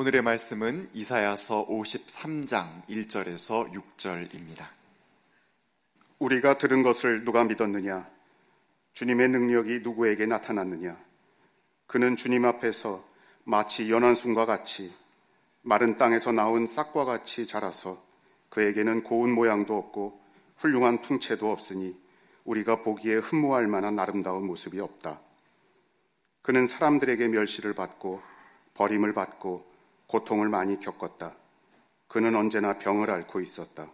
오늘의 말씀은 이사야서 53장 1절에서 6절입니다. 우리가 들은 것을 누가 믿었느냐? 주님의 능력이 누구에게 나타났느냐? 그는 주님 앞에서 마치 연한순과 같이 마른 땅에서 나온 싹과 같이 자라서 그에게는 고운 모양도 없고 훌륭한 풍채도 없으니 우리가 보기에 흠모할 만한 아름다운 모습이 없다. 그는 사람들에게 멸시를 받고 버림을 받고 고통을 많이 겪었다. 그는 언제나 병을 앓고 있었다.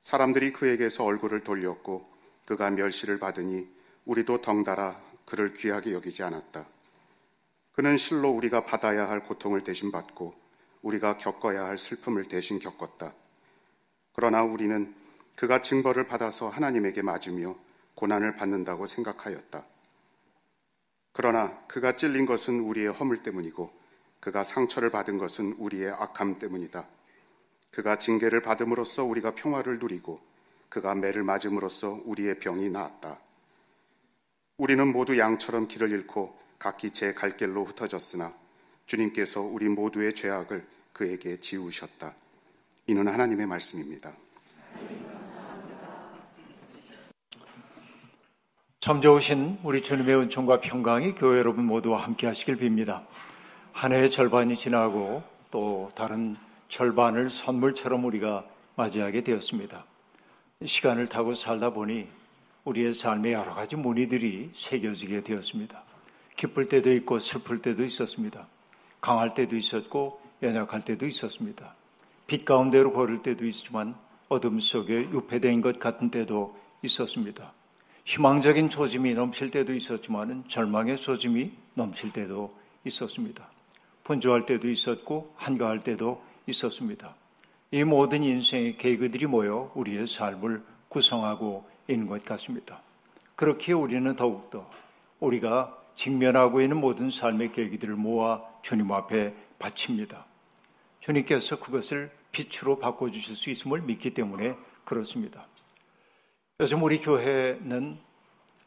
사람들이 그에게서 얼굴을 돌렸고 그가 멸시를 받으니 우리도 덩달아 그를 귀하게 여기지 않았다. 그는 실로 우리가 받아야 할 고통을 대신 받고 우리가 겪어야 할 슬픔을 대신 겪었다. 그러나 우리는 그가 징벌을 받아서 하나님에게 맞으며 고난을 받는다고 생각하였다. 그러나 그가 찔린 것은 우리의 허물 때문이고 그가 상처를 받은 것은 우리의 악함 때문이다. 그가 징계를 받음으로써 우리가 평화를 누리고 그가 매를 맞음으로써 우리의 병이 나았다. 우리는 모두 양처럼 길을 잃고 각기 제 갈 길로 흩어졌으나 주님께서 우리 모두의 죄악을 그에게 지우셨다. 이는 하나님의 말씀입니다. 참 좋으신 우리 주님의 은총과 평강이 교회 여러분 모두와 함께 하시길 빕니다. 한 해의 절반이 지나고 또 다른 절반을 선물처럼 우리가 맞이하게 되었습니다. 시간을 타고 살다 보니 우리의 삶의 여러 가지 무늬들이 새겨지게 되었습니다. 기쁠 때도 있고 슬플 때도 있었습니다. 강할 때도 있었고 연약할 때도 있었습니다. 빛 가운데로 걸을 때도 있지만 어둠 속에 유폐된 것 같은 때도 있었습니다. 희망적인 조짐이 넘칠 때도 있었지만 절망의 조짐이 넘칠 때도 있었습니다. 분주할 때도 있었고 한가할 때도 있었습니다. 이 모든 인생의 계기들이 모여 우리의 삶을 구성하고 있는 것 같습니다. 그렇게 우리는 더욱더 우리가 직면하고 있는 모든 삶의 계기들을 모아 주님 앞에 바칩니다. 주님께서 그것을 빛으로 바꿔주실 수 있음을 믿기 때문에 그렇습니다. 요즘 우리 교회는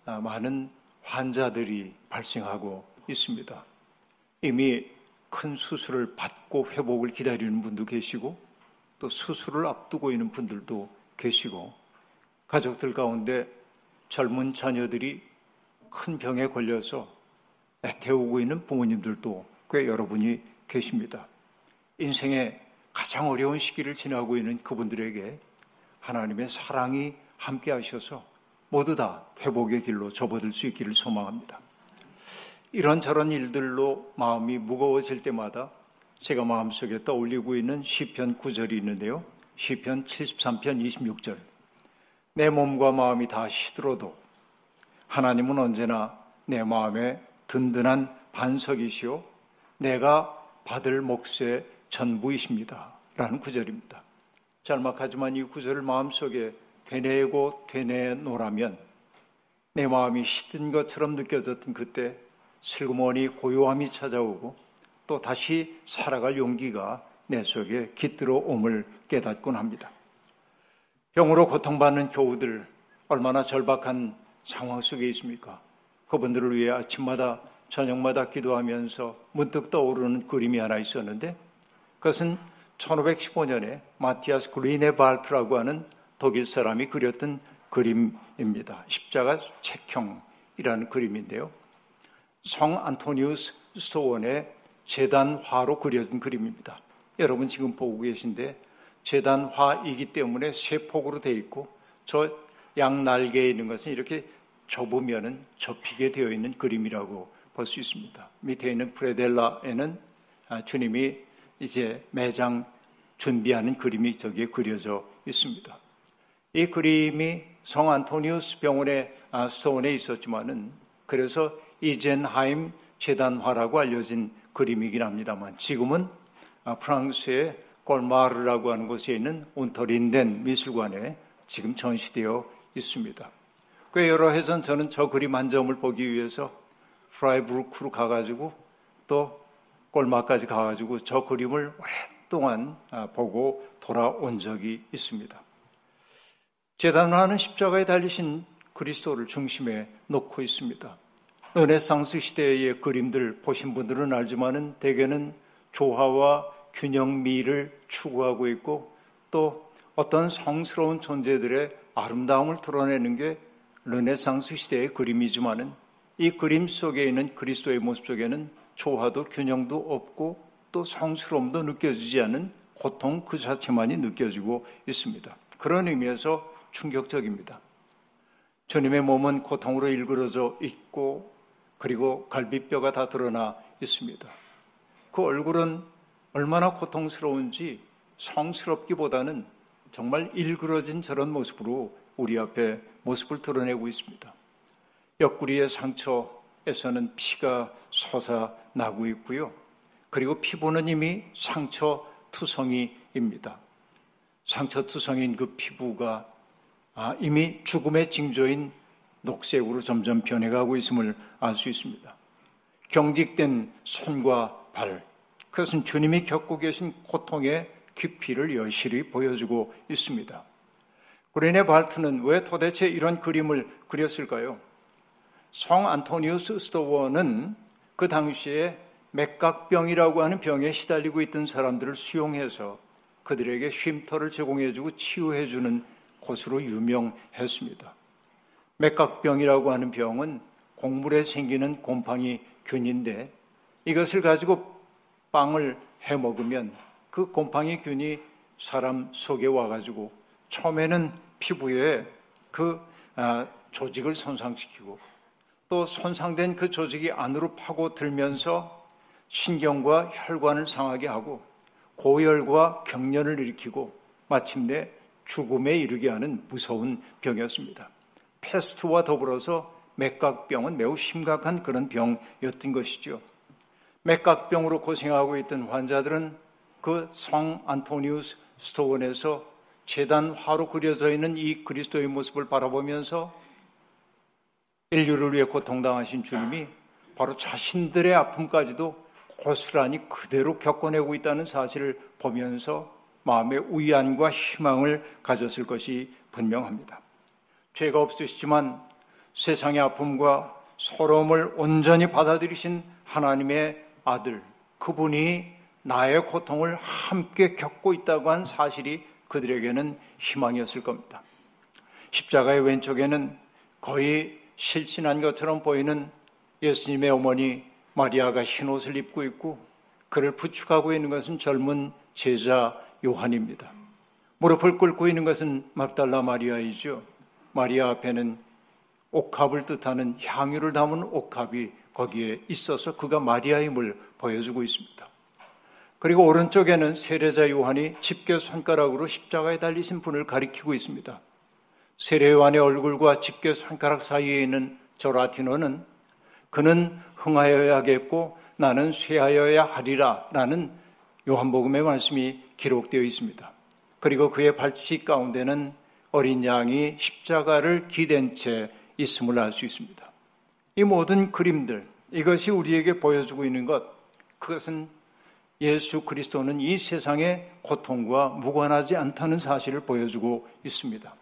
많은 환자들이 발생하고 있습니다. 이미 큰 수술을 받고 회복을 기다리는 분도 계시고 또 수술을 앞두고 있는 분들도 계시고 가족들 가운데 젊은 자녀들이 큰 병에 걸려서 애태우고 있는 부모님들도 꽤 여러분이 계십니다. 인생의 가장 어려운 시기를 지나고 있는 그분들에게 하나님의 사랑이 함께 하셔서 모두 다 회복의 길로 접어들 수 있기를 소망합니다. 이런저런 일들로 마음이 무거워질 때마다 제가 마음속에 떠올리고 있는 시편 9절이 있는데요. 시편 73편 26절. 내 몸과 마음이 다 시들어도 하나님은 언제나 내 마음의 든든한 반석이시오 내가 받을 몫의 전부이십니다. 라는 구절입니다. 짤막하지만 이 구절을 마음속에 되뇌고 되뇌노라면 내 마음이 시든 것처럼 느껴졌던 그때 슬그머니 고요함이 찾아오고 또 다시 살아갈 용기가 내 속에 깃들어 옴을 깨닫곤 합니다. 병으로 고통받는 교우들 얼마나 절박한 상황 속에 있습니까? 그분들을 위해 아침마다 저녁마다 기도하면서 문득 떠오르는 그림이 하나 있었는데 그것은 1515년에 마티아스 그리네발트라고 하는 독일 사람이 그렸던 그림입니다. 십자가 책형이라는 그림인데요. 성 안토니우스 스토원의 제단화로 그려진 그림입니다. 여러분 지금 보고 계신데 제단화이기 때문에 세 폭으로 되어 있고 저 양날개에 있는 것은 이렇게 접으면 접히게 되어 있는 그림이라고 볼 수 있습니다. 밑에 있는 프레델라에는 주님이 이제 매장 준비하는 그림이 저기에 그려져 있습니다. 이 그림이 성 안토니우스 병원의 스토원에 있었지만은 그래서 이젠하임 재단화라고 알려진 그림이긴 합니다만 지금은 프랑스의 골마르라고 하는 곳에 있는 온터린덴 미술관에 지금 전시되어 있습니다. 꽤 여러 해 전 저는 저 그림 한 점을 보기 위해서 프라이부르크로 가가지고 또 골마까지 가가지고 저 그림을 오랫동안 보고 돌아온 적이 있습니다. 재단화는 십자가에 달리신 그리스도를 중심에 놓고 있습니다. 르네상스 시대의 그림들 보신 분들은 알지만은 대개는 조화와 균형미를 추구하고 있고 또 어떤 성스러운 존재들의 아름다움을 드러내는 게 르네상스 시대의 그림이지만은 이 그림 속에 있는 그리스도의 모습 속에는 조화도 균형도 없고 또 성스러움도 느껴지지 않는 고통 그 자체만이 느껴지고 있습니다. 그런 의미에서 충격적입니다. 주님의 몸은 고통으로 일그러져 있고 그리고 갈비뼈가 다 드러나 있습니다. 그 얼굴은 얼마나 고통스러운지 성스럽기보다는 정말 일그러진 저런 모습으로 우리 앞에 모습을 드러내고 있습니다. 옆구리의 상처에서는 피가 솟아나고 있고요. 그리고 피부는 이미 상처투성이입니다. 상처투성인 그 피부가 이미 죽음의 징조인 녹색으로 점점 변해가고 있음을 알 수 있습니다. 경직된 손과 발, 그것은 주님이 겪고 계신 고통의 깊이를 여실히 보여주고 있습니다. 그린의 발트는 왜 도대체 이런 그림을 그렸을까요? 성 안토니우스 스토어는 그 당시에 맥각병이라고 하는 병에 시달리고 있던 사람들을 수용해서 그들에게 쉼터를 제공해주고 치유해주는 곳으로 유명했습니다. 맥각병이라고 하는 병은 곡물에 생기는 곰팡이균인데 이것을 가지고 빵을 해먹으면 그 곰팡이균이 사람 속에 와가지고 처음에는 피부에 그 조직을 손상시키고 또 손상된 그 조직이 안으로 파고들면서 신경과 혈관을 상하게 하고 고열과 경련을 일으키고 마침내 죽음에 이르게 하는 무서운 병이었습니다. 패스트와 더불어서 맥각병은 매우 심각한 그런 병이었던 것이죠. 맥각병으로 고생하고 있던 환자들은 그 성 안토니우스 스토원에서 재단화로 그려져 있는 이 그리스도의 모습을 바라보면서 인류를 위해 고통당하신 주님이 바로 자신들의 아픔까지도 고스란히 그대로 겪어내고 있다는 사실을 보면서 마음의 위안과 희망을 가졌을 것이 분명합니다. 죄가 없으시지만 세상의 아픔과 서러움을 온전히 받아들이신 하나님의 아들, 그분이 나의 고통을 함께 겪고 있다고 한 사실이 그들에게는 희망이었을 겁니다. 십자가의 왼쪽에는 거의 실신한 것처럼 보이는 예수님의 어머니 마리아가 흰옷을 입고 있고 그를 부축하고 있는 것은 젊은 제자 요한입니다. 무릎을 꿇고 있는 것은 막달라 마리아이죠. 마리아 앞에는 옥합을 뜻하는 향유를 담은 옥합이 거기에 있어서 그가 마리아임을 보여주고 있습니다. 그리고 오른쪽에는 세례자 요한이 집게 손가락으로 십자가에 달리신 분을 가리키고 있습니다. 세례 요한의 얼굴과 집게 손가락 사이에 있는 저 라틴어는 그는 흥하여야겠고 나는 쇠하여야 하리라 라는 요한복음의 말씀이 기록되어 있습니다. 그리고 그의 발치 가운데는 어린 양이 십자가를 기댄 채 있음을 알 수 있습니다. 이 모든 그림들, 이것이 우리에게 보여주고 있는 것, 그것은 예수 그리스도는 이 세상의 고통과 무관하지 않다는 사실을 보여주고 있습니다.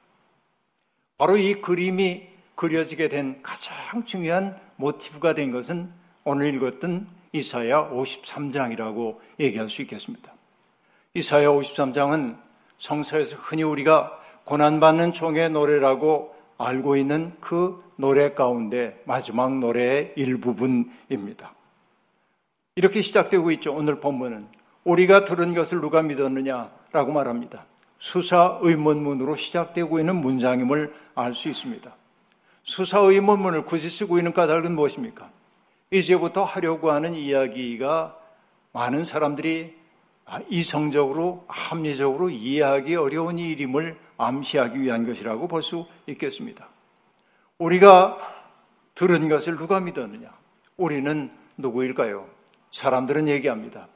바로 이 그림이 그려지게 된 가장 중요한 모티브가 된 것은 오늘 읽었던 이사야 53장이라고 얘기할 수 있겠습니다. 이사야 53장은 성서에서 흔히 우리가 고난받는 종의 노래라고 알고 있는 그 노래 가운데 마지막 노래의 일부분입니다. 이렇게 시작되고 있죠. 오늘 본문은 우리가 들은 것을 누가 믿었느냐라고 말합니다. 수사 의문문으로 시작되고 있는 문장임을 알 수 있습니다. 수사 의문문을 굳이 쓰고 있는 까닭은 무엇입니까? 이제부터 하려고 하는 이야기가 많은 사람들이 이성적으로 합리적으로 이해하기 어려운 일임을 암시하기 위한 것이라고 볼 수 있겠습니다. 우리가 들은 것을 누가 믿었느냐? 우리는 누구일까요? 사람들은 얘기합니다.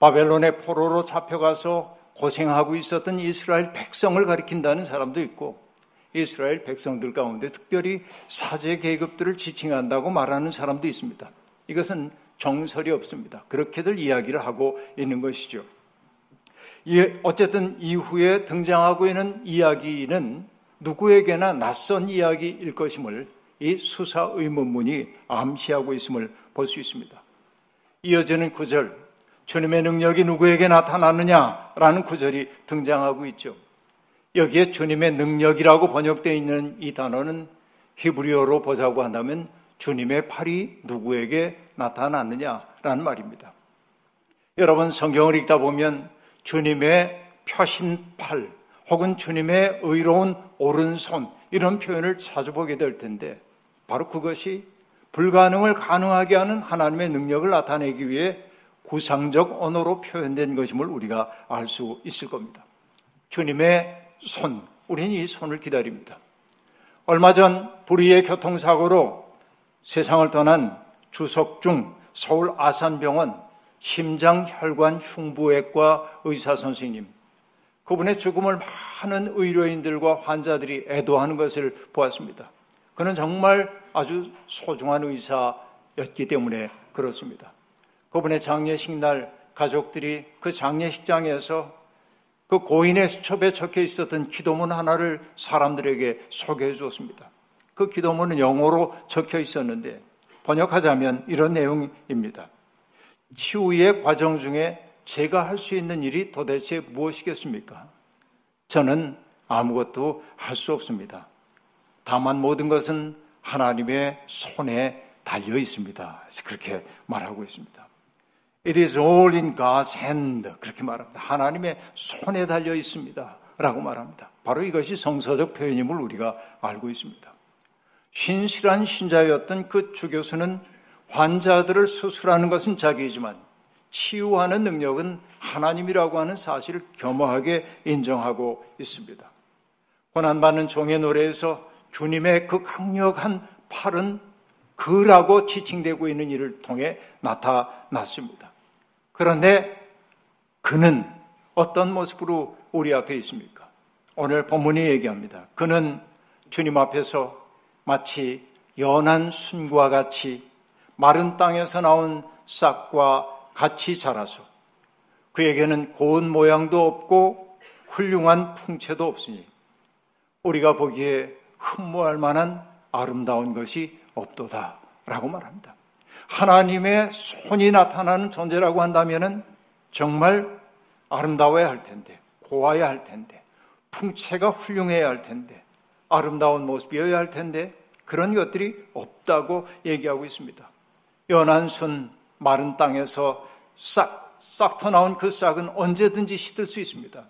바벨론의 포로로 잡혀가서 고생하고 있었던 이스라엘 백성을 가리킨다는 사람도 있고 이스라엘 백성들 가운데 특별히 사제 계급들을 지칭한다고 말하는 사람도 있습니다. 이것은 정설이 없습니다. 그렇게들 이야기를 하고 있는 것이죠. 어쨌든 이후에 등장하고 있는 이야기는 누구에게나 낯선 이야기일 것임을 이 수사 의문문이 암시하고 있음을 볼 수 있습니다. 이어지는 9절, 주님의 능력이 누구에게 나타나느냐라는 구절이 등장하고 있죠. 여기에 주님의 능력이라고 번역되어 있는 이 단어는 히브리어로 보자고 한다면 주님의 팔이 누구에게 나타나느냐라는 말입니다. 여러분, 성경을 읽다 보면 주님의 펴신 팔 혹은 주님의 의로운 오른손, 이런 표현을 자주 보게 될 텐데, 바로 그것이 불가능을 가능하게 하는 하나님의 능력을 나타내기 위해 구상적 언어로 표현된 것임을 우리가 알 수 있을 겁니다. 주님의 손, 우린 이 손을 기다립니다. 얼마 전 불의의 교통사고로 세상을 떠난 주석중 서울 아산병원 심장혈관흉부외과 의사선생님, 그분의 죽음을 많은 의료인들과 환자들이 애도하는 것을 보았습니다. 그는 정말 아주 소중한 의사였기 때문에 그렇습니다. 그분의 장례식 날 가족들이 그 장례식장에서 그 고인의 수첩에 적혀 있었던 기도문 하나를 사람들에게 소개해 줬습니다. 그 기도문은 영어로 적혀 있었는데 번역하자면 이런 내용입니다. 치유의 과정 중에 제가 할 수 있는 일이 도대체 무엇이겠습니까? 저는 아무것도 할 수 없습니다. 다만 모든 것은 하나님의 손에 달려 있습니다. 그렇게 말하고 있습니다. It is all in God's hand. 그렇게 말합니다. 하나님의 손에 달려 있습니다. 라고 말합니다. 바로 이것이 성서적 표현임을 우리가 알고 있습니다. 신실한 신자였던 그 주교수는 환자들을 수술하는 것은 자기이지만 치유하는 능력은 하나님이라고 하는 사실을 겸허하게 인정하고 있습니다. 고난받는 종의 노래에서 주님의 그 강력한 팔은 그라고 지칭되고 있는 일을 통해 나타났습니다. 그런데 그는 어떤 모습으로 우리 앞에 있습니까? 오늘 본문이 얘기합니다. 그는 주님 앞에서 마치 연한 순과 같이 마른 땅에서 나온 싹과 같이 자라서 그에게는 고운 모양도 없고 훌륭한 풍채도 없으니 우리가 보기에 흠모할 만한 아름다운 것이 없도다 라고 말합니다. 하나님의 손이 나타나는 존재라고 한다면 정말 아름다워야 할 텐데, 고와야 할 텐데, 풍채가 훌륭해야 할 텐데, 아름다운 모습이어야 할 텐데, 그런 것들이 없다고 얘기하고 있습니다. 연한 순, 마른 땅에서 싹 터나온 그 싹은 언제든지 시들 수 있습니다.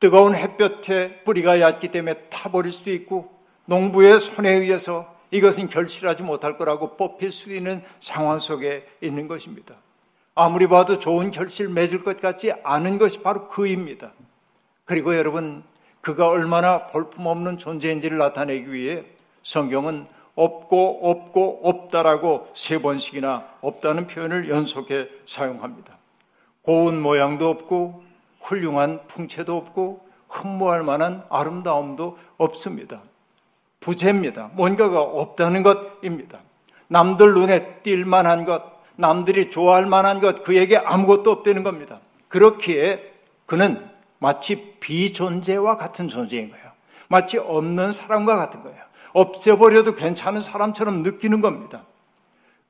뜨거운 햇볕에 뿌리가 얕기 때문에 타버릴 수도 있고, 농부의 손에 의해서 이것은 결실하지 못할 거라고 뽑힐 수 있는 상황 속에 있는 것입니다. 아무리 봐도 좋은 결실 맺을 것 같지 않은 것이 바로 그입니다. 그리고 여러분, 그가 얼마나 볼품없는 존재인지를 나타내기 위해 성경은 없고 없고 없다라고 세 번씩이나 없다는 표현을 연속해 사용합니다. 고운 모양도 없고 훌륭한 풍채도 없고 흠모할 만한 아름다움도 없습니다. 부재입니다. 뭔가가 없다는 것입니다. 남들 눈에 띌 만한 것, 남들이 좋아할 만한 것, 그에게 아무것도 없다는 겁니다. 그렇기에 그는 마치 비존재와 같은 존재인 거예요. 마치 없는 사람과 같은 거예요. 없애버려도 괜찮은 사람처럼 느끼는 겁니다.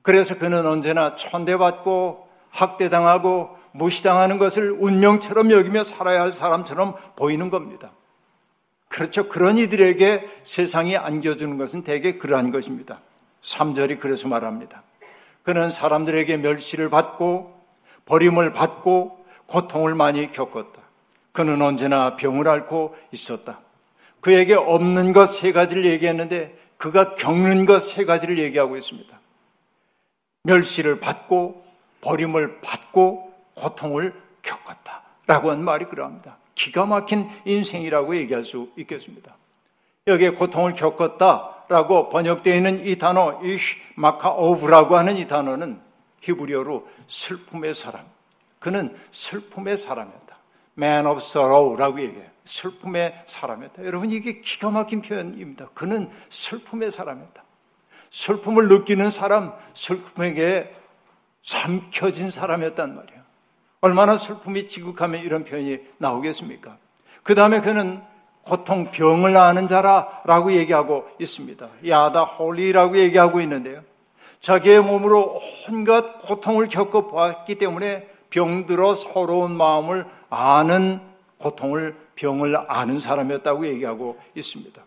그래서 그는 언제나 천대받고 학대당하고 무시당하는 것을 운명처럼 여기며 살아야 할 사람처럼 보이는 겁니다. 그렇죠. 그런 이들에게 세상이 안겨주는 것은 대개 그러한 것입니다. 3절이 그래서 말합니다. 그는 사람들에게 멸시를 받고 버림을 받고 고통을 많이 겪었다. 그는 언제나 병을 앓고 있었다. 그에게 없는 것 세 가지를 얘기했는데 그가 겪는 것 세 가지를 얘기하고 있습니다. 멸시를 받고 버림을 받고 고통을 겪었다라고 한 말이 그러합니다. 기가 막힌 인생이라고 얘기할 수 있겠습니다. 여기에 고통을 겪었다라고 번역되어 있는 이 단어 이쉬 마카오브라고 하는 이 단어는 히브리어로 슬픔의 사람, 그는 슬픔의 사람이었다. Man of sorrow라고 얘기해요. 슬픔의 사람이었다. 여러분, 이게 기가 막힌 표현입니다. 그는 슬픔의 사람이었다. 슬픔을 느끼는 사람, 슬픔에게 삼켜진 사람이었단 말이에요. 얼마나 슬픔이 지극하면 이런 표현이 나오겠습니까? 그 다음에 그는 고통 병을 아는 자라라고 얘기하고 있습니다. 야다 홀리라고 얘기하고 있는데요. 자기의 몸으로 온갖 고통을 겪어보았기 때문에 병들어 서러운 마음을 아는 고통을, 병을 아는 사람이었다고 얘기하고 있습니다.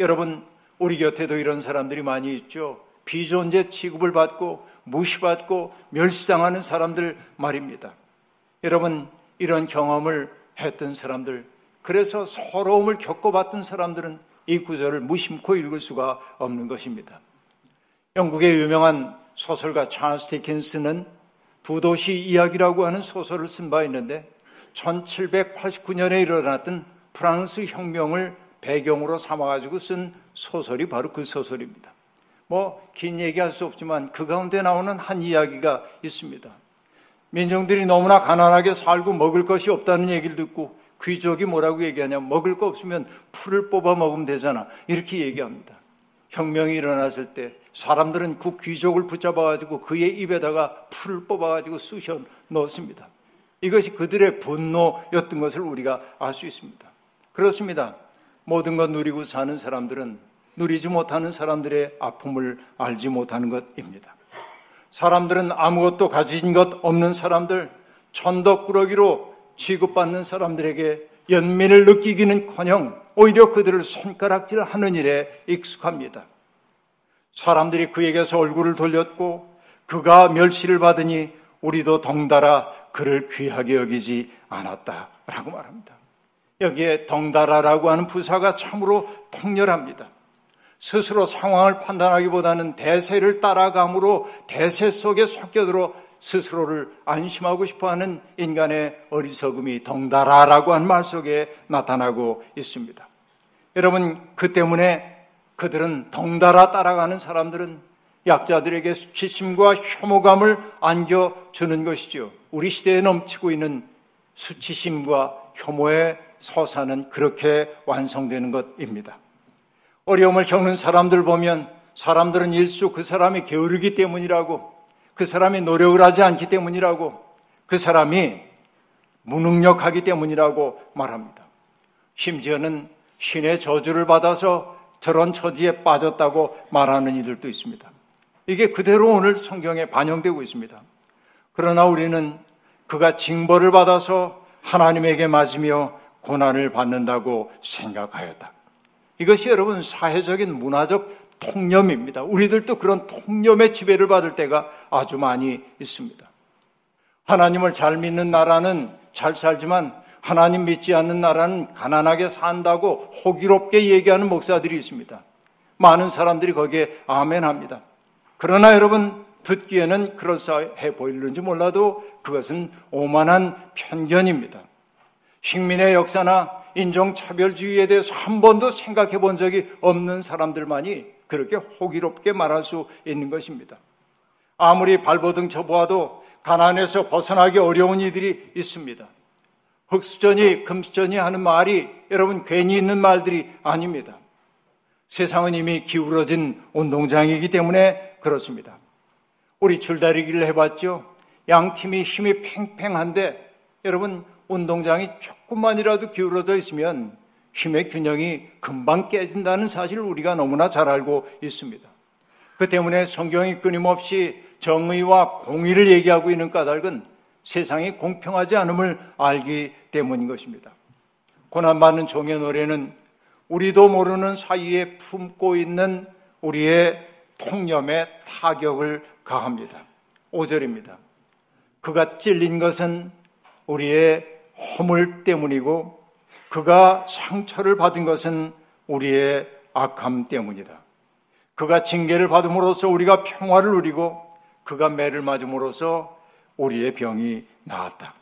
여러분, 우리 곁에도 이런 사람들이 많이 있죠. 비존재 취급을 받고 무시받고 멸시당하는 사람들 말입니다. 여러분, 이런 경험을 했던 사람들, 그래서 서러움을 겪어봤던 사람들은 이 구절을 무심코 읽을 수가 없는 것입니다. 영국의 유명한 소설가 찰스 디킨스는 두 도시 이야기라고 하는 소설을 쓴 바 있는데, 1789년에 일어났던 프랑스 혁명을 배경으로 삼아가지고 쓴 소설이 바로 그 소설입니다. 긴 얘기할 수 없지만 그 가운데 나오는 한 이야기가 있습니다. 민중들이 너무나 가난하게 살고 먹을 것이 없다는 얘기를 듣고 귀족이 뭐라고 얘기하냐, 먹을 거 없으면 풀을 뽑아 먹으면 되잖아, 이렇게 얘기합니다. 혁명이 일어났을 때 사람들은 그 귀족을 붙잡아가지고 그의 입에다가 풀을 뽑아가지고 쑤셔 넣었습니다. 이것이 그들의 분노였던 것을 우리가 알 수 있습니다. 그렇습니다. 모든 것 누리고 사는 사람들은 누리지 못하는 사람들의 아픔을 알지 못하는 것입니다. 사람들은 아무것도 가진 것 없는 사람들, 천덕꾸러기로 취급받는 사람들에게 연민을 느끼기는커녕 오히려 그들을 손가락질하는 일에 익숙합니다. 사람들이 그에게서 얼굴을 돌렸고 그가 멸시를 받으니 우리도 덩달아 그를 귀하게 여기지 않았다라고 말합니다. 여기에 덩달아라고 하는 부사가 참으로 통렬합니다. 스스로 상황을 판단하기보다는 대세를 따라감으로 대세 속에 섞여들어 스스로를 안심하고 싶어하는 인간의 어리석음이 덩달아라고 한 말 속에 나타나고 있습니다. 여러분, 그 때문에 그들은, 덩달아 따라가는 사람들은 약자들에게 수치심과 혐오감을 안겨주는 것이죠. 우리 시대에 넘치고 있는 수치심과 혐오의 서사는 그렇게 완성되는 것입니다. 어려움을 겪는 사람들 보면 사람들은 일수 그 사람이 게으르기 때문이라고, 그 사람이 노력을 하지 않기 때문이라고, 그 사람이 무능력하기 때문이라고 말합니다. 심지어는 신의 저주를 받아서 저런 처지에 빠졌다고 말하는 이들도 있습니다. 이게 그대로 오늘 성경에 반영되고 있습니다. 그러나 우리는 그가 징벌을 받아서 하나님에게 맞으며 고난을 받는다고 생각하였다. 이것이 여러분 사회적인 문화적 통념입니다. 우리들도 그런 통념의 지배를 받을 때가 아주 많이 있습니다. 하나님을 잘 믿는 나라는 잘 살지만 하나님 믿지 않는 나라는 가난하게 산다고 호기롭게 얘기하는 목사들이 있습니다. 많은 사람들이 거기에 아멘합니다. 그러나 여러분, 듣기에는 그럴싸해 보이는지 몰라도 그것은 오만한 편견입니다. 식민의 역사나 인종차별주의에 대해서 한 번도 생각해 본 적이 없는 사람들만이 그렇게 호기롭게 말할 수 있는 것입니다. 아무리 발버둥 쳐보아도 가난에서 벗어나기 어려운 이들이 있습니다. 흑수저니 금수저니 하는 말이 여러분 괜히 있는 말들이 아닙니다. 세상은 이미 기울어진 운동장이기 때문에 그렇습니다. 우리 줄다리기를 해봤죠. 양팀이 힘이 팽팽한데 여러분, 운동장이 조금만이라도 기울어져 있으면 힘의 균형이 금방 깨진다는 사실을 우리가 너무나 잘 알고 있습니다. 그 때문에 성경이 끊임없이 정의와 공의를 얘기하고 있는 까닭은 세상이 공평하지 않음을 알기 때문인 것입니다. 고난받는 종의 노래는 우리도 모르는 사이에 품고 있는 우리의 통념에 타격을 가합니다. 5절입니다. 그가 찔린 것은 우리의 허물 때문이고 그가 상처를 받은 것은 우리의 악함 때문이다. 그가 징계를 받음으로써 우리가 평화를 누리고 그가 매를 맞음으로써 우리의 병이 나았다.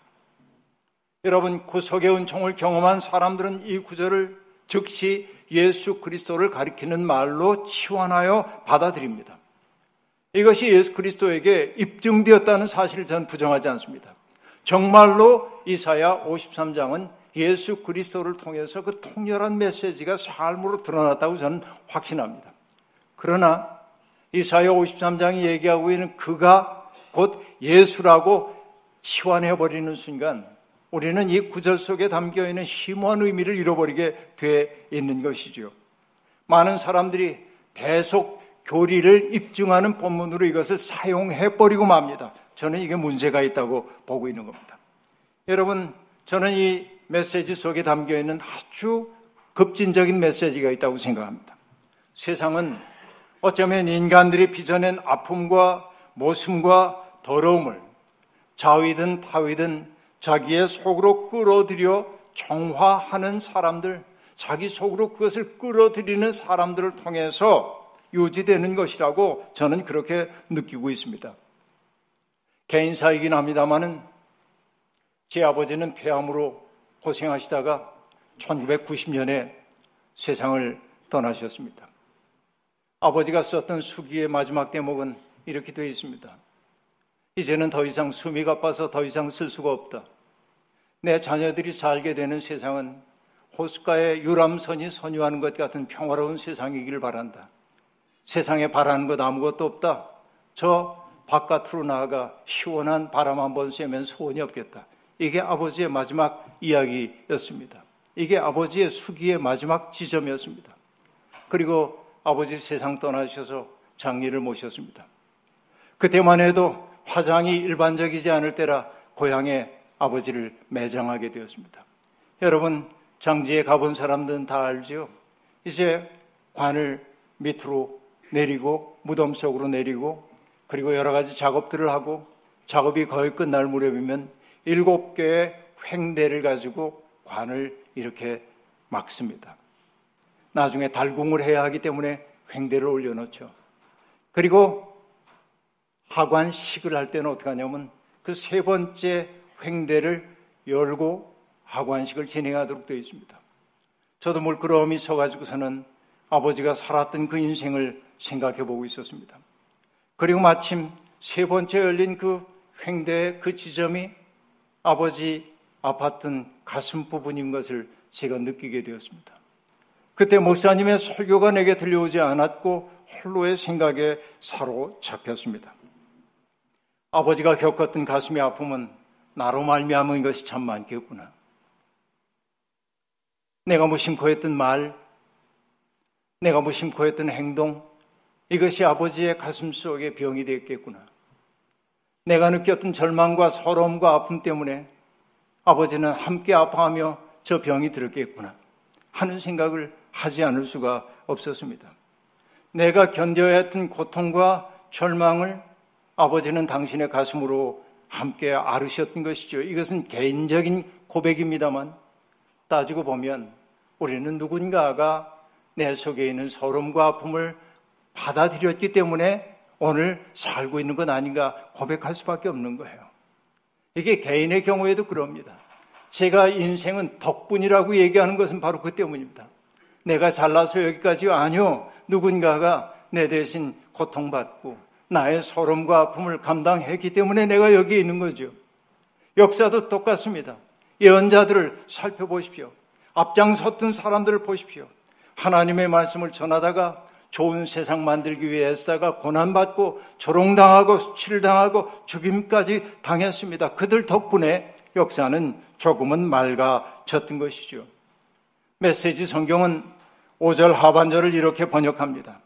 여러분, 구속의 은총을 경험한 사람들은 이 구절을 즉시 예수 그리스도를 가리키는 말로 치환하여 받아들입니다. 이것이 예수 그리스도에게 입증되었다는 사실을 저는 부정하지 않습니다. 정말로 이사야 53장은 예수 그리스도를 통해서 그 통렬한 메시지가 삶으로 드러났다고 저는 확신합니다. 그러나 이사야 53장이 얘기하고 있는 그가 곧 예수라고 치환해버리는 순간 우리는 이 구절 속에 담겨있는 심오한 의미를 잃어버리게 돼 있는 것이죠. 많은 사람들이 대속 교리를 입증하는 본문으로 이것을 사용해버리고 맙니다. 저는 이게 문제가 있다고 보고 있는 겁니다. 여러분, 저는 이 메시지 속에 담겨있는 아주 급진적인 메시지가 있다고 생각합니다. 세상은 어쩌면 인간들이 빚어낸 아픔과 모순과 더러움을 자위든 타위든 자기의 속으로 끌어들여 정화하는 사람들, 자기 속으로 그것을 끌어들이는 사람들을 통해서 유지되는 것이라고 저는 그렇게 느끼고 있습니다. 개인사이긴 합니다마는 제 아버지는 폐암으로 고생하시다가 1990년에 세상을 떠나셨습니다. 아버지가 썼던 수기의 마지막 대목은 이렇게 되어 있습니다. 이제는 더 이상 숨이 가빠서 더 이상 쓸 수가 없다. 내 자녀들이 살게 되는 세상은 호숫가에 유람선이 선유하는 것 같은 평화로운 세상이기를 바란다. 세상에 바라는 것 아무것도 없다. 저 바깥으로 나아가 시원한 바람 한번 쐬면 소원이 없겠다. 이게 아버지의 마지막 이야기였습니다. 이게 아버지의 수기의 마지막 지점이었습니다. 그리고 아버지 세상 떠나셔서 장례를 모셨습니다. 그때만 해도 화장이 일반적이지 않을 때라 고향에 아버지를 매장하게 되었습니다. 여러분, 장지에 가본 사람들은 다 알지요. 이제 관을 밑으로 내리고 무덤 속으로 내리고 그리고 여러 가지 작업들을 하고 작업이 거의 끝날 무렵이면 7개의 횡대를 가지고 관을 이렇게 막습니다. 나중에 달궁을 해야 하기 때문에 횡대를 올려놓죠. 그리고 하관식을 할 때는 어떻게 하냐면 그 세 번째 횡대를 열고 하관식을 진행하도록 되어 있습니다. 저도 물끄러미 서가지고서는 아버지가 살았던 그 인생을 생각해 보고 있었습니다. 그리고 마침 세 번째 열린 그 횡대의 그 지점이 아버지 아팠던 가슴 부분인 것을 제가 느끼게 되었습니다. 그때 목사님의 설교가 내게 들려오지 않았고 홀로의 생각에 사로잡혔습니다. 아버지가 겪었던 가슴의 아픔은 나로 말미암은 것이 참 많겠구나. 내가 무심코 했던 말, 내가 무심코 했던 행동, 이것이 아버지의 가슴 속에 병이 됐겠구나. 내가 느꼈던 절망과 서러움과 아픔 때문에 아버지는 함께 아파하며 저 병이 들었겠구나 하는 생각을 하지 않을 수가 없었습니다. 내가 견뎌야 했던 고통과 절망을 아버지는 당신의 가슴으로 함께 아르셨던 것이죠. 이것은 개인적인 고백입니다만 따지고 보면 우리는 누군가가 내 속에 있는 서름과 아픔을 받아들였기 때문에 오늘 살고 있는 건 아닌가 고백할 수밖에 없는 거예요. 이게 개인의 경우에도 그럽니다. 제가 인생은 덕분이라고 얘기하는 것은 바로 그 때문입니다. 내가 잘나서 여기까지 아니요. 누군가가 내 대신 고통받고 나의 서름과 아픔을 감당했기 때문에 내가 여기에 있는 거죠. 역사도 똑같습니다. 예언자들을 살펴보십시오. 앞장섰던 사람들을 보십시오. 하나님의 말씀을 전하다가 좋은 세상 만들기 위해 애쓰다가 고난받고 조롱당하고 수치를 당하고 죽임까지 당했습니다. 그들 덕분에 역사는 조금은 맑아졌던 것이죠. 메시지 성경은 5절 하반절을 이렇게 번역합니다.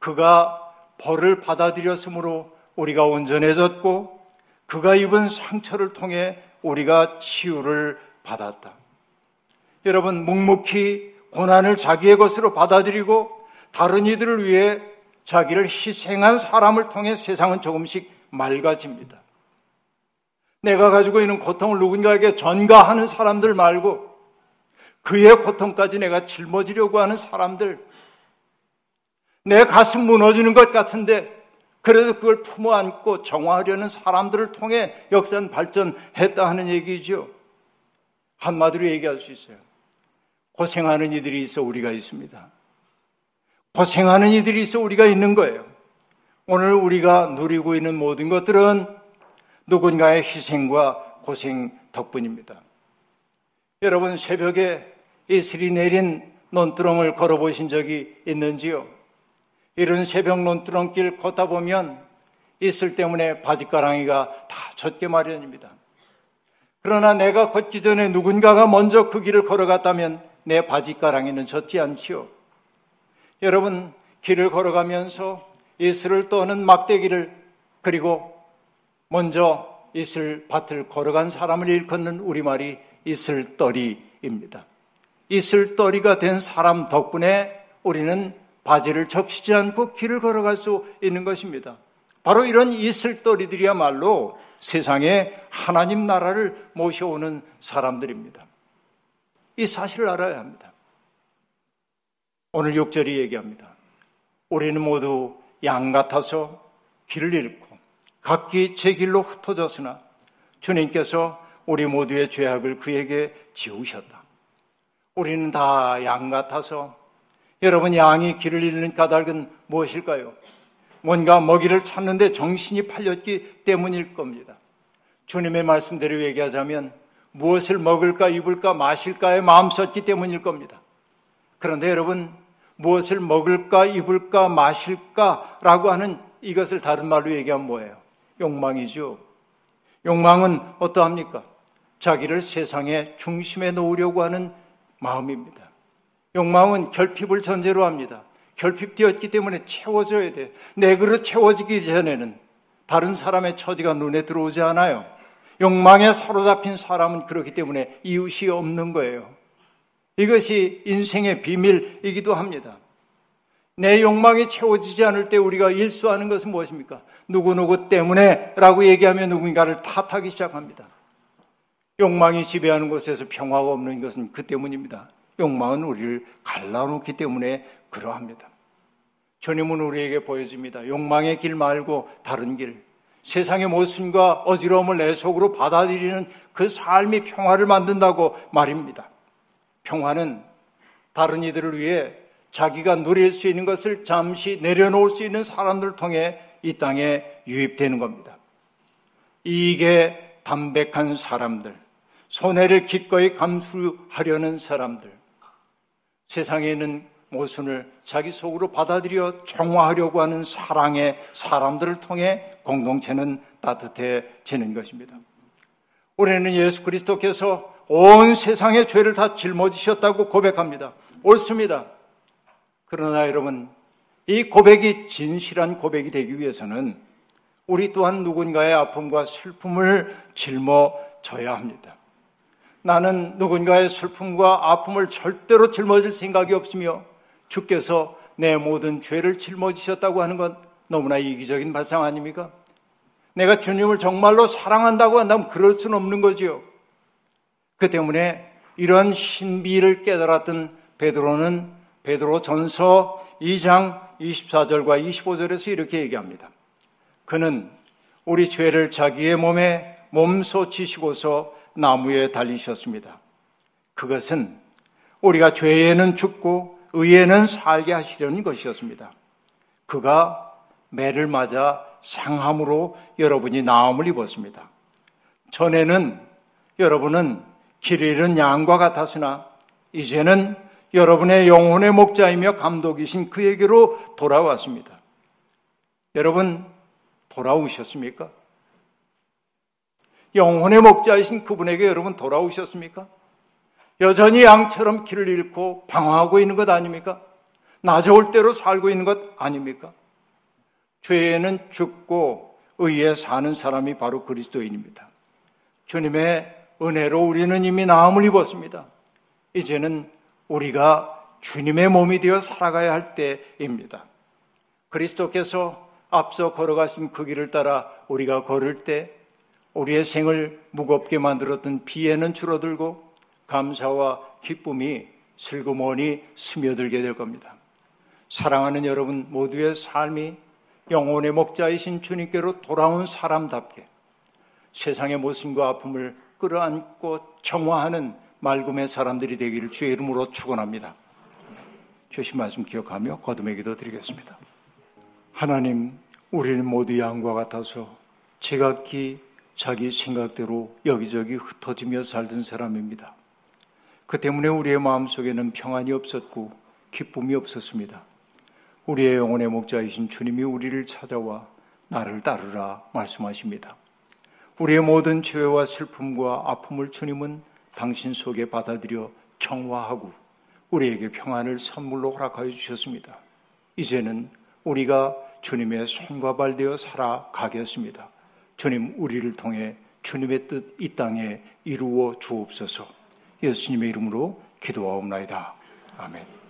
그가 벌을 받아들였으므로 우리가 온전해졌고 그가 입은 상처를 통해 우리가 치유를 받았다. 여러분, 묵묵히 고난을 자기의 것으로 받아들이고 다른 이들을 위해 자기를 희생한 사람을 통해 세상은 조금씩 맑아집니다. 내가 가지고 있는 고통을 누군가에게 전가하는 사람들 말고 그의 고통까지 내가 짊어지려고 하는 사람들, 내 가슴 무너지는 것 같은데 그래도 그걸 품어안고 정화하려는 사람들을 통해 역사는 발전했다 하는 얘기죠. 한마디로 얘기할 수 있어요. 고생하는 이들이 있어 우리가 있습니다. 고생하는 이들이 있어 우리가 있는 거예요. 오늘 우리가 누리고 있는 모든 것들은 누군가의 희생과 고생 덕분입니다. 여러분, 새벽에 이슬이 내린 논두렁을 걸어보신 적이 있는지요? 이런 새벽 논두렁길 걷다 보면 이슬 때문에 바짓가랑이가 다 젖게 마련입니다. 그러나 내가 걷기 전에 누군가가 먼저 그 길을 걸어갔다면 내 바짓가랑이는 젖지 않지요. 여러분, 길을 걸어가면서 이슬을 떠는 막대기를 그리고 먼저 이슬 밭을 걸어간 사람을 일컫는 우리말이 이슬떨이입니다. 이슬떨이가 된 사람 덕분에 우리는 바지를 적시지 않고 길을 걸어갈 수 있는 것입니다. 바로 이런 이슬떨이들이야말로 세상에 하나님 나라를 모셔오는 사람들입니다. 이 사실을 알아야 합니다. 오늘 6절이 얘기합니다. 우리는 모두 양 같아서 길을 잃고 각기 제 길로 흩어졌으나 주님께서 우리 모두의 죄악을 그에게 지우셨다. 우리는 다 양 같아서, 여러분, 양이 길을 잃는 까닭은 무엇일까요? 뭔가 먹이를 찾는데 정신이 팔렸기 때문일 겁니다. 주님의 말씀대로 얘기하자면 무엇을 먹을까 입을까 마실까에 마음 썼기 때문일 겁니다. 그런데 여러분, 무엇을 먹을까 입을까 마실까라고 하는 이것을 다른 말로 얘기하면 뭐예요? 욕망이죠. 욕망은 어떠합니까? 자기를 세상의 중심에 놓으려고 하는 마음입니다. 욕망은 결핍을 전제로 합니다. 결핍되었기 때문에 채워져야 돼. 내 그릇 채워지기 전에는 다른 사람의 처지가 눈에 들어오지 않아요. 욕망에 사로잡힌 사람은 그렇기 때문에 이웃이 없는 거예요. 이것이 인생의 비밀이기도 합니다. 내 욕망이 채워지지 않을 때 우리가 일수하는 것은 무엇입니까? 누구누구 때문에 라고 얘기하면 누군가를 탓하기 시작합니다. 욕망이 지배하는 곳에서 평화가 없는 것은 그 때문입니다. 욕망은 우리를 갈라놓기 때문에 그러합니다. 주님은 우리에게 보여줍니다. 욕망의 길 말고 다른 길, 세상의 모순과 어지러움을 내 속으로 받아들이는 그 삶이 평화를 만든다고 말입니다. 평화는 다른 이들을 위해 자기가 누릴 수 있는 것을 잠시 내려놓을 수 있는 사람들을 통해 이 땅에 유입되는 겁니다. 이익에 담백한 사람들, 손해를 기꺼이 감수하려는 사람들, 세상에 있는 모순을 자기 속으로 받아들여 정화하려고 하는 사랑의 사람들을 통해 공동체는 따뜻해지는 것입니다. 우리는 예수 그리스도께서 온 세상의 죄를 다 짊어지셨다고 고백합니다. 옳습니다. 그러나 여러분, 이 고백이 진실한 고백이 되기 위해서는 우리 또한 누군가의 아픔과 슬픔을 짊어져야 합니다. 나는 누군가의 슬픔과 아픔을 절대로 짊어질 생각이 없으며 주께서 내 모든 죄를 짊어지셨다고 하는 건 너무나 이기적인 발상 아닙니까? 내가 주님을 정말로 사랑한다고 한다면 그럴 수는 없는 거지요. 그 때문에 이러한 신비를 깨달았던 베드로는 베드로 전서 2장 24절과 25절에서 이렇게 얘기합니다. 그는 우리 죄를 자기의 몸에 몸소 지시고서 나무에 달리셨습니다. 그것은 우리가 죄에는 죽고 의에는 살게 하시려는 것이었습니다. 그가 매를 맞아 상함으로 여러분이 나음을 입었습니다. 전에는 여러분은 길 잃은 양과 같았으나 이제는 여러분의 영혼의 목자이며 감독이신 그에게로 돌아왔습니다. 여러분, 돌아오셨습니까? 영혼의 목자이신 그분에게 여러분 돌아오셨습니까? 여전히 양처럼 길을 잃고 방황하고 있는 것 아닙니까? 나 좋을 대로 살고 있는 것 아닙니까? 죄에는 죽고 의에 사는 사람이 바로 그리스도인입니다. 주님의 은혜로 우리는 이미 나음을 입었습니다. 이제는 우리가 주님의 몸이 되어 살아가야 할 때입니다. 그리스도께서 앞서 걸어가신 그 길을 따라 우리가 걸을 때 우리의 생을 무겁게 만들었던 비애는 줄어들고 감사와 기쁨이 슬그머니 스며들게 될 겁니다. 사랑하는 여러분 모두의 삶이 영혼의 목자이신 주님께로 돌아온 사람답게 세상의 모순과 아픔을 끌어안고 정화하는 맑음의 사람들이 되기를 주의 이름으로 축원합니다. 주신 말씀 기억하며 거듭의 기도 드리겠습니다. 하나님, 우리는 모두 양과 같아서 제각기 자기 생각대로 여기저기 흩어지며 살던 사람입니다. 그 때문에 우리의 마음속에는 평안이 없었고 기쁨이 없었습니다. 우리의 영혼의 목자이신 주님이 우리를 찾아와 나를 따르라 말씀하십니다. 우리의 모든 죄와 슬픔과 아픔을 주님은 당신 속에 받아들여 정화하고 우리에게 평안을 선물로 허락하여 주셨습니다. 이제는 우리가 주님의 손과 발되어 살아가겠습니다. 주님 우리를 통해 주님의 뜻 이 땅에 이루어 주옵소서. 예수님의 이름으로 기도하옵나이다. 아멘.